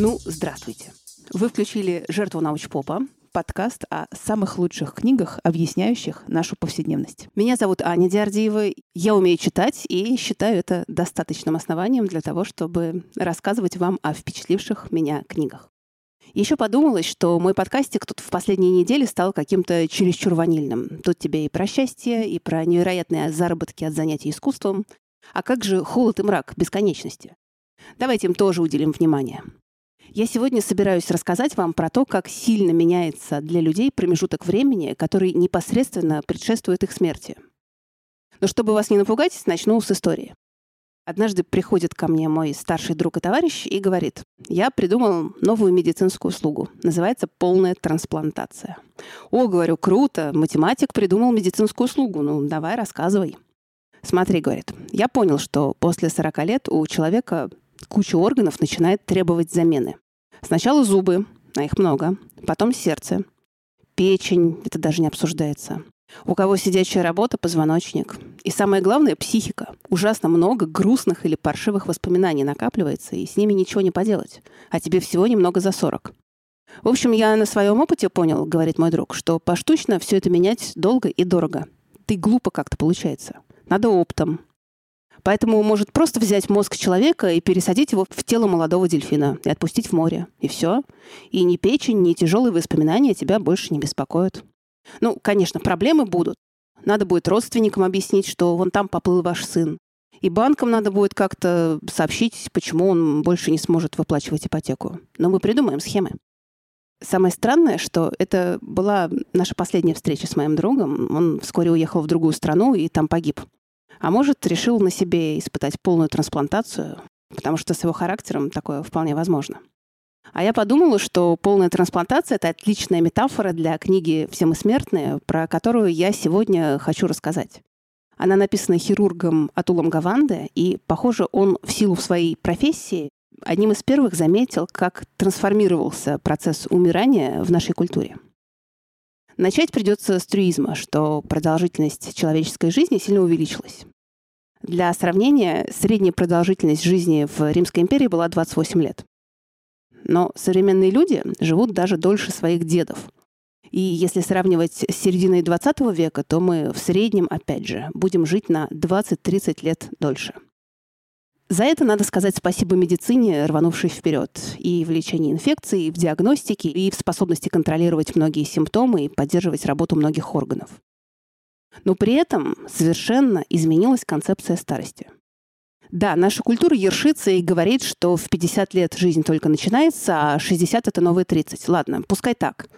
Ну, здравствуйте. Вы включили «Жертву научпопа», подкаст о самых лучших книгах, объясняющих нашу повседневность. Меня зовут Аня Диардиева. Я умею читать и считаю это достаточным основанием для того, чтобы рассказывать вам о впечатливших меня книгах. Еще подумалось, что мой подкастик тут в последние недели стал каким-то чересчур ванильным. Тут тебе и про счастье, и про невероятные заработки от занятий искусством. А как же холод и мрак бесконечности? Давайте им тоже уделим внимание. Я сегодня собираюсь рассказать вам про то, как сильно меняется для людей промежуток времени, который непосредственно предшествует их смерти. Но чтобы вас не напугать, начну с истории. Однажды приходит ко мне мой старший друг и товарищ и говорит: «Я придумал новую медицинскую услугу. Называется полная трансплантация». «О, — говорю, — круто, математик придумал медицинскую услугу. Ну, давай, рассказывай». «Смотри, — говорит, — я понял, что после 40 лет у человека куча органов начинает требовать замены. Сначала зубы, а их много, потом сердце, печень, это даже не обсуждается. У кого сидячая работа, позвоночник. И самое главное – психика. Ужасно много грустных или паршивых воспоминаний накапливается, и с ними ничего не поделать. А тебе всего немного за 40. В общем, я на своем опыте понял, – говорит мой друг, – что поштучно все это менять долго и дорого. Ты глупо как-то получается. Надо оптом. Поэтому может просто взять мозг человека и пересадить его в тело молодого дельфина и отпустить в море. И все. И ни печень, ни тяжелые воспоминания тебя больше не беспокоят. Ну, конечно, проблемы будут. Надо будет родственникам объяснить, что вон там поплыл ваш сын. И банкам надо будет как-то сообщить, почему он больше не сможет выплачивать ипотеку. Но мы придумаем схемы». Самое странное, что это была наша последняя встреча с моим другом. Он вскоре уехал в другую страну и там погиб. А может, решил на себе испытать полную трансплантацию, потому что с его характером такое вполне возможно. А я подумала, что полная трансплантация – это отличная метафора для книги «Все мы смертные», про которую я сегодня хочу рассказать. Она написана хирургом Атулом Гаванде, и, похоже, он в силу своей профессии одним из первых заметил, как трансформировался процесс умирания в нашей культуре. Начать придется с трюизма, что продолжительность человеческой жизни сильно увеличилась. Для сравнения, средняя продолжительность жизни в Римской империи была 28 лет. Но современные люди живут даже дольше своих дедов. И если сравнивать с серединой 20 века, то мы в среднем, опять же, будем жить на 20-30 лет дольше. За это надо сказать спасибо медицине, рванувшей вперед и в лечении инфекций, и в диагностике, и в способности контролировать многие симптомы и поддерживать работу многих органов. Но при этом совершенно изменилась концепция старости. Да, наша культура ершится и говорит, что в 50 лет жизнь только начинается, а 60 – это новые 30. Ладно, пускай так.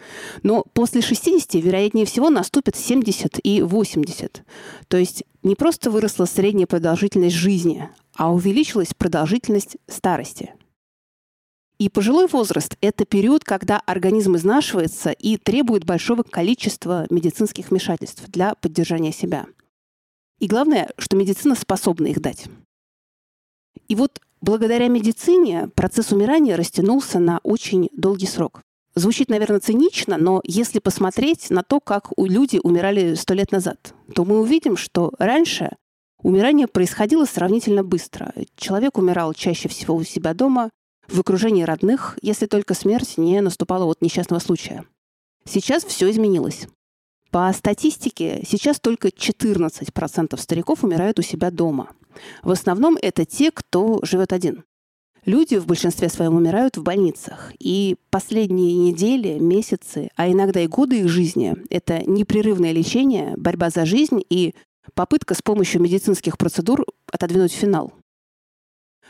Но после 60, вероятнее всего, наступят 70 и 80. То есть не просто выросла средняя продолжительность жизни, а увеличилась продолжительность старости. И пожилой возраст – это период, когда организм изнашивается и требует большого количества медицинских вмешательств для поддержания себя. И главное, что медицина способна их дать. И вот благодаря медицине процесс умирания растянулся на очень долгий срок. Звучит, наверное, цинично, но если посмотреть на то, как люди умирали 100 лет назад, то мы увидим, что раньше умирание происходило сравнительно быстро. Человек умирал чаще всего у себя дома, в окружении родных, если только смерть не наступала от несчастного случая. Сейчас все изменилось. По статистике, сейчас только 14% стариков умирают у себя дома. В основном это те, кто живет один. Люди в большинстве своем умирают в больницах. И последние недели, месяцы, а иногда и годы их жизни – это непрерывное лечение, борьба за жизнь и попытка с помощью медицинских процедур отодвинуть финал.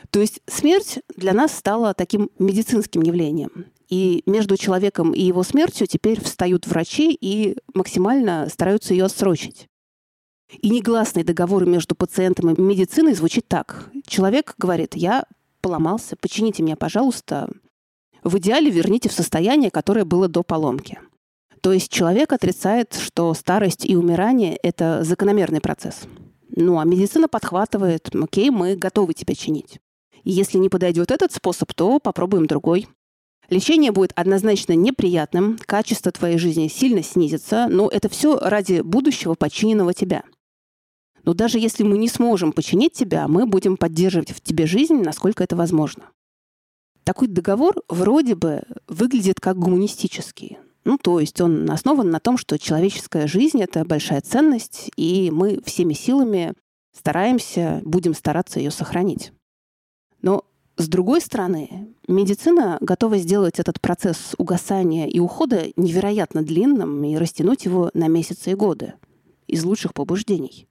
То есть смерть для нас стала таким медицинским явлением. И между человеком и его смертью теперь встают врачи и максимально стараются ее отсрочить. И негласный договор между пациентом и медициной звучит так. Человек говорит: «Я поломался, почините меня, пожалуйста. В идеале верните в состояние, которое было до поломки». То есть человек отрицает, что старость и умирание – это закономерный процесс. Ну, а медицина подхватывает: «Окей, мы готовы тебя чинить. И если не подойдет этот способ, то попробуем другой. Лечение будет однозначно неприятным, качество твоей жизни сильно снизится, но это все ради будущего починенного тебя. Но даже если мы не сможем починить тебя, мы будем поддерживать в тебе жизнь, насколько это возможно». Такой договор вроде бы выглядит как гуманистический. Ну, то есть он основан на том, что человеческая жизнь – это большая ценность, и мы всеми силами будем стараться ее сохранить. Но, с другой стороны, медицина готова сделать этот процесс угасания и ухода невероятно длинным и растянуть его на месяцы и годы из лучших побуждений.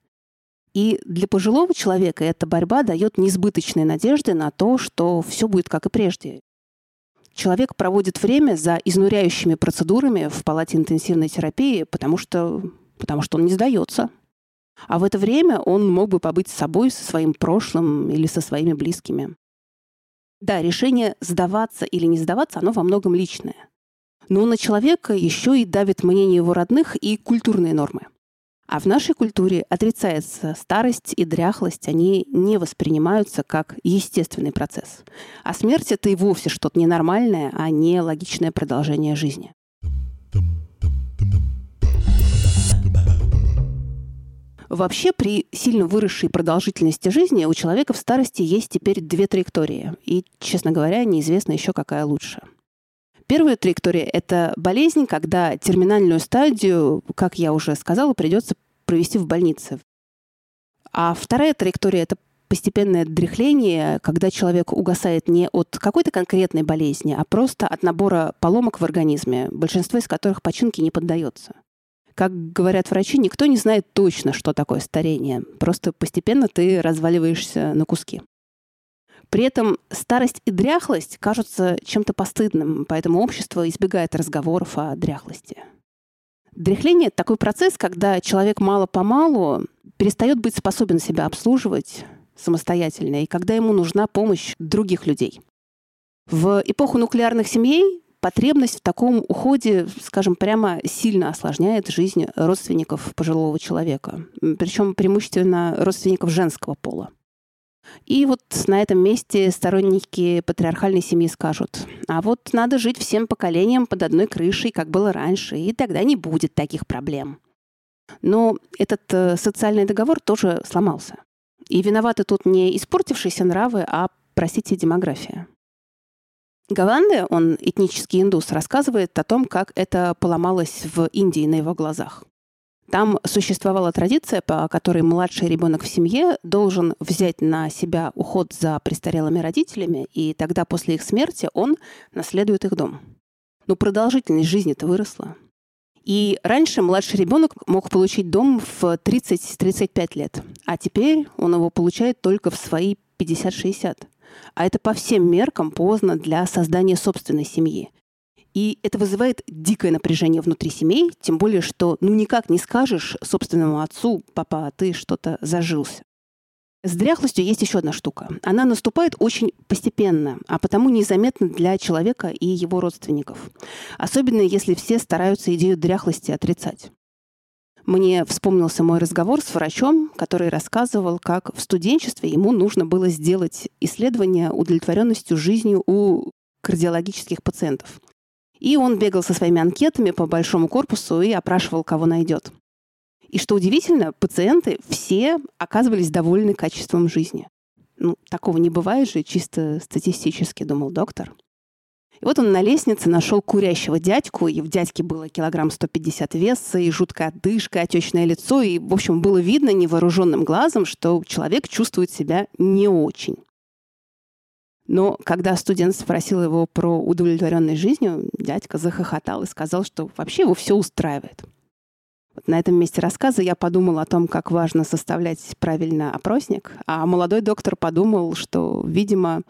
И для пожилого человека эта борьба дает несбыточные надежды на то, что все будет как и прежде. Человек проводит время за изнуряющими процедурами в палате интенсивной терапии, потому что он не сдается. А в это время он мог бы побыть с собой, со своим прошлым или со своими близкими. Да, решение сдаваться или не сдаваться, оно во многом личное. Но на человека еще и давит мнение его родных и культурные нормы. А в нашей культуре отрицается старость и дряхлость, они не воспринимаются как естественный процесс. А смерть – это и вовсе что-то ненормальное, а не логичное продолжение жизни. Вообще, при сильно выросшей продолжительности жизни у человека в старости есть теперь две траектории. И, честно говоря, неизвестно еще, какая лучше. Первая траектория – это болезнь, когда терминальную стадию, как я уже сказала, придется провести в больнице. А вторая траектория – это постепенное дряхление, когда человек угасает не от какой-то конкретной болезни, а просто от набора поломок в организме, большинство из которых починке не поддается. Как говорят врачи, никто не знает точно, что такое старение. Просто постепенно ты разваливаешься на куски. При этом старость и дряхлость кажутся чем-то постыдным, поэтому общество избегает разговоров о дряхлости. Дряхление – это такой процесс, когда человек мало-помалу перестает быть способен себя обслуживать самостоятельно, и когда ему нужна помощь других людей. В эпоху нуклеарных семей потребность в таком уходе, скажем прямо, сильно осложняет жизнь родственников пожилого человека, причем преимущественно родственников женского пола. И вот на этом месте сторонники патриархальной семьи скажут: а вот надо жить всем поколениям под одной крышей, как было раньше, и тогда не будет таких проблем. Но этот социальный договор тоже сломался. И виноваты тут не испортившиеся нравы, а, простите, демография. Гаванде, он этнический индус, рассказывает о том, как это поломалось в Индии на его глазах. Там существовала традиция, по которой младший ребенок в семье должен взять на себя уход за престарелыми родителями, и тогда после их смерти он наследует их дом. Но продолжительность жизни-то выросла. И раньше младший ребенок мог получить дом в 30-35 лет, а теперь он его получает только в свои 50-60. А это по всем меркам поздно для создания собственной семьи. И это вызывает дикое напряжение внутри семей, тем более, что никак не скажешь собственному отцу: папа, ты что-то зажился. С дряхлостью есть еще одна штука. Она наступает очень постепенно, а потому незаметна для человека и его родственников. Особенно, если все стараются идею дряхлости отрицать. Мне вспомнился мой разговор с врачом, который рассказывал, как в студенчестве ему нужно было сделать исследование удовлетворенностью жизнью у кардиологических пациентов. И он бегал со своими анкетами по большому корпусу и опрашивал, кого найдет. И что удивительно, пациенты все оказывались довольны качеством жизни. Такого не бывает же, чисто статистически, думал доктор. И вот он на лестнице нашел курящего дядьку, и в дядьке было 150 килограмм веса, и жуткая одышка, отечное лицо, и, в общем, было видно невооруженным глазом, что человек чувствует себя не очень. Но когда студент спросил его про удовлетворенность жизнью, дядька захохотал и сказал, что вообще его все устраивает. Вот на этом месте рассказа я подумала о том, как важно составлять правильно опросник, а молодой доктор подумал, что, видимо,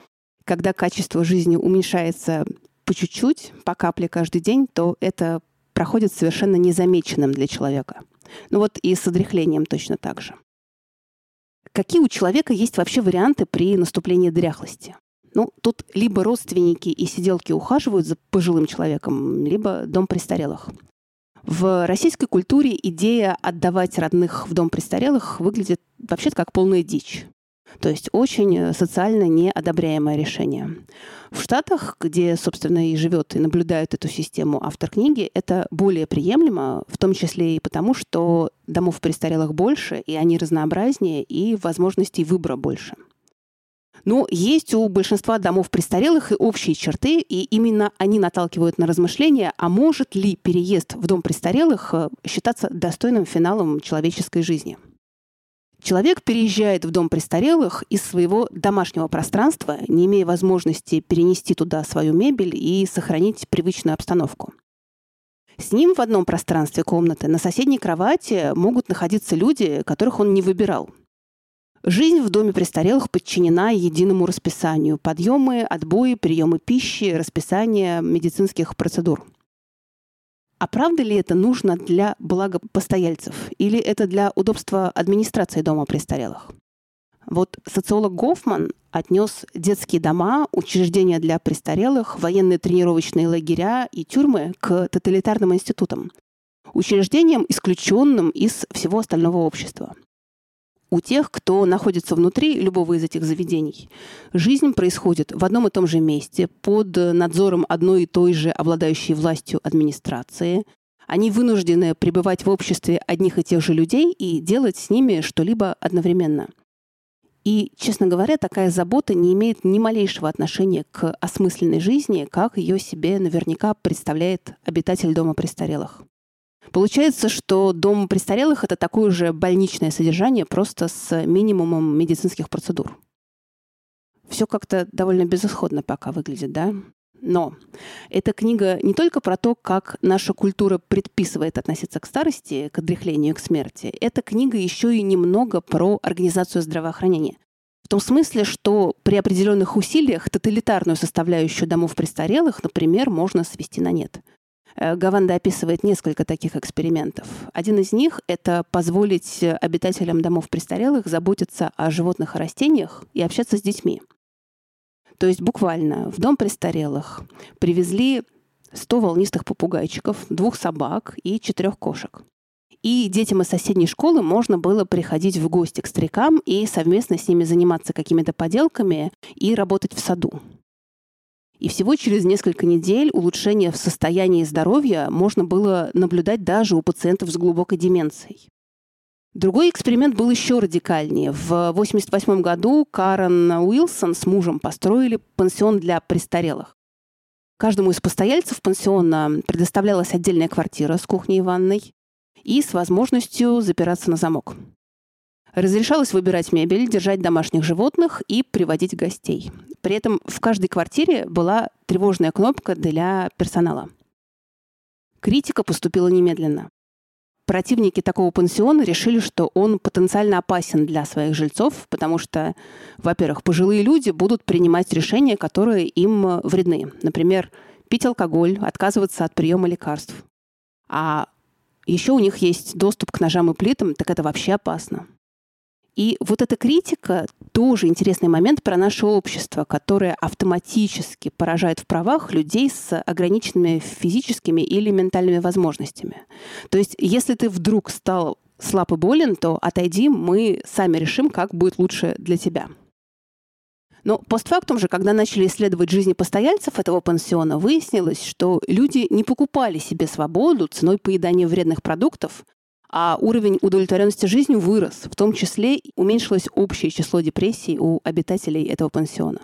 когда качество жизни уменьшается по чуть-чуть, по капле каждый день, то это проходит совершенно незамеченным для человека. Вот и с одряхлением точно так же. Какие у человека есть вообще варианты при наступлении дряхлости? Тут либо родственники и сиделки ухаживают за пожилым человеком, либо дом престарелых. В российской культуре идея отдавать родных в дом престарелых выглядит вообще-то как полная дичь. То есть очень социально неодобряемое решение. В Штатах, где, собственно, и живет, и наблюдает эту систему автор книги, это более приемлемо, в том числе и потому, что домов престарелых больше, и они разнообразнее, и возможностей выбора больше. Но есть у большинства домов престарелых и общие черты, и именно они наталкивают на размышления, а может ли переезд в дом престарелых считаться достойным финалом человеческой жизни. Человек переезжает в дом престарелых из своего домашнего пространства, не имея возможности перенести туда свою мебель и сохранить привычную обстановку. С ним в одном пространстве комнаты на соседней кровати могут находиться люди, которых он не выбирал. Жизнь в доме престарелых подчинена единому расписанию. Подъемы, отбои, приемы пищи, расписание медицинских процедур. А правда ли это нужно для блага постояльцев? Или это для удобства администрации дома престарелых? Вот социолог Гофман отнес детские дома, учреждения для престарелых, военные тренировочные лагеря и тюрьмы к тоталитарным институтам, учреждениям, исключенным из всего остального общества. У тех, кто находится внутри любого из этих заведений, жизнь происходит в одном и том же месте, под надзором одной и той же обладающей властью администрации. Они вынуждены пребывать в обществе одних и тех же людей и делать с ними что-либо одновременно. И, честно говоря, такая забота не имеет ни малейшего отношения к осмысленной жизни, как ее себе наверняка представляет обитатель дома престарелых. Получается, что дом престарелых – это такое же больничное содержание, просто с минимумом медицинских процедур. Все как-то довольно безысходно пока выглядит, да? Но эта книга не только про то, как наша культура предписывает относиться к старости, к одряхлению, к смерти. Эта книга еще и немного про организацию здравоохранения. В том смысле, что при определенных усилиях тоталитарную составляющую домов престарелых, например, можно свести на нет. Гаванде описывает несколько таких экспериментов. Один из них — это позволить обитателям домов престарелых заботиться о животных и растениях и общаться с детьми. То есть буквально в дом престарелых привезли 100 волнистых попугайчиков, 2 собак и 4 кошек. И детям из соседней школы можно было приходить в гости к старикам и совместно с ними заниматься какими-то поделками и работать в саду. И всего через несколько недель улучшение в состоянии здоровья можно было наблюдать даже у пациентов с глубокой деменцией. Другой эксперимент был еще радикальнее. В 1988 году Карен Уилсон с мужем построили пансион для престарелых. Каждому из постояльцев пансиона предоставлялась отдельная квартира с кухней и ванной и с возможностью запираться на замок. Разрешалось выбирать мебель, держать домашних животных и приводить гостей. При этом в каждой квартире была тревожная кнопка для персонала. Критика поступила немедленно. Противники такого пансиона решили, что он потенциально опасен для своих жильцов, потому что, во-первых, пожилые люди будут принимать решения, которые им вредны. Например, пить алкоголь, отказываться от приема лекарств. А еще у них есть доступ к ножам и плитам, так это вообще опасно. И вот эта критика тоже интересный момент про наше общество, которое автоматически поражает в правах людей с ограниченными физическими или ментальными возможностями. То есть, если ты вдруг стал слаб и болен, то отойди, мы сами решим, как будет лучше для тебя. Но постфактум же, когда начали исследовать жизни постояльцев этого пансиона, выяснилось, что люди не покупали себе свободу ценой поедания вредных продуктов, а уровень удовлетворенности жизнью вырос, в том числе уменьшилось общее число депрессий у обитателей этого пансиона.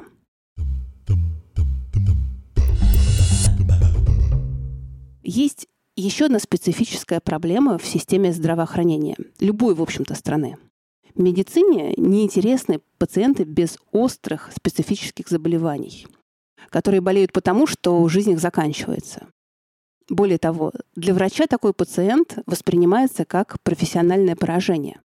Есть еще одна специфическая проблема в системе здравоохранения, любой, в общем-то, страны. В медицине неинтересны пациенты без острых специфических заболеваний, которые болеют потому, что жизнь их заканчивается. Более того, для врача такой пациент воспринимается как профессиональное поражение.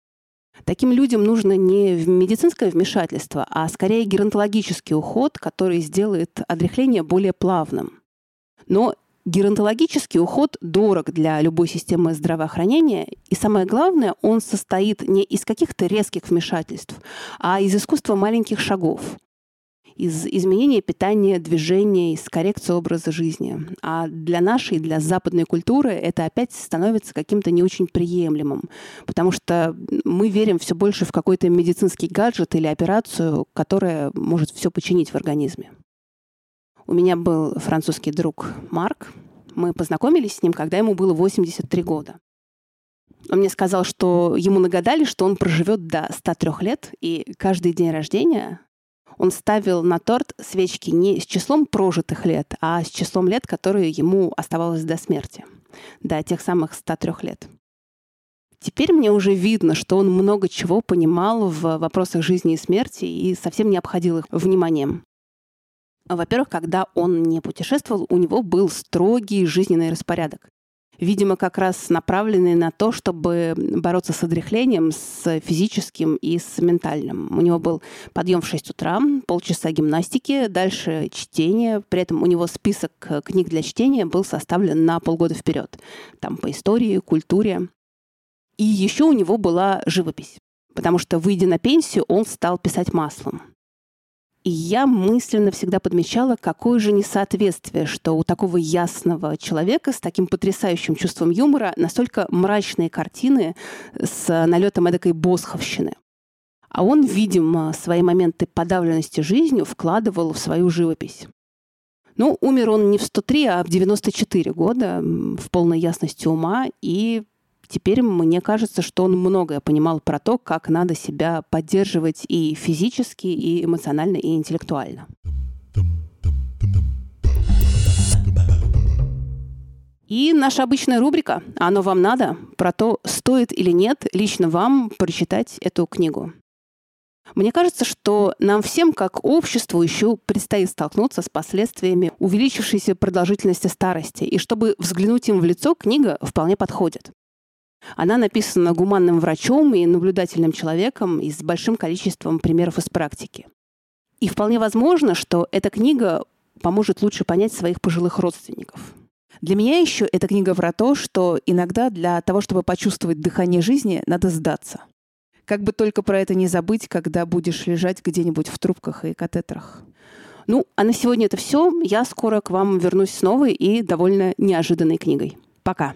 Таким людям нужно не медицинское вмешательство, а скорее геронтологический уход, который сделает отряхление более плавным. Но геронтологический уход дорог для любой системы здравоохранения, и самое главное, он состоит не из каких-то резких вмешательств, а из искусства маленьких шагов. Из изменения питания, движения, из коррекции образа жизни. А для нашей, для западной культуры это опять становится каким-то не очень приемлемым, потому что мы верим все больше в какой-то медицинский гаджет или операцию, которая может все починить в организме. У меня был французский друг Марк. Мы познакомились с ним, когда ему было 83 года. Он мне сказал, что ему нагадали, что он проживет до 103 лет, и каждый день рождения он ставил на торт свечки не с числом прожитых лет, а с числом лет, которые ему оставалось до смерти, до тех самых 103 лет. Теперь мне уже видно, что он много чего понимал в вопросах жизни и смерти и совсем не обходил их вниманием. Во-первых, когда он не путешествовал, у него был строгий жизненный распорядок. Видимо, как раз направленный на то, чтобы бороться с одряхлением, с физическим и с ментальным. У него был подъем в 6 утра, полчаса гимнастики, дальше чтение. При этом у него список книг для чтения был составлен на полгода вперед. Там по истории, культуре. И еще у него была живопись, потому что, выйдя на пенсию, он стал писать маслом. И я мысленно всегда подмечала, какое же несоответствие, что у такого ясного человека с таким потрясающим чувством юмора настолько мрачные картины с налетом эдакой босховщины. А он, видимо, свои моменты подавленности жизнью вкладывал в свою живопись. Ну, умер он не в 103, а в 94 года, в полной ясности ума, и теперь мне кажется, что он многое понимал про то, как надо себя поддерживать и физически, и эмоционально, и интеллектуально. И наша обычная рубрика «Оно вам надо» про то, стоит или нет лично вам прочитать эту книгу. Мне кажется, что нам всем, как обществу, еще предстоит столкнуться с последствиями увеличившейся продолжительности старости, и чтобы взглянуть им в лицо, книга вполне подходит. Она написана гуманным врачом и наблюдательным человеком и с большим количеством примеров из практики. И вполне возможно, что эта книга поможет лучше понять своих пожилых родственников. Для меня еще эта книга про то, что иногда для того, чтобы почувствовать дыхание жизни, надо сдаться. Как бы только про это не забыть, когда будешь лежать где-нибудь в трубках и катетерах. Ну, а на сегодня это все. Я скоро к вам вернусь с новой и довольно неожиданной книгой. Пока!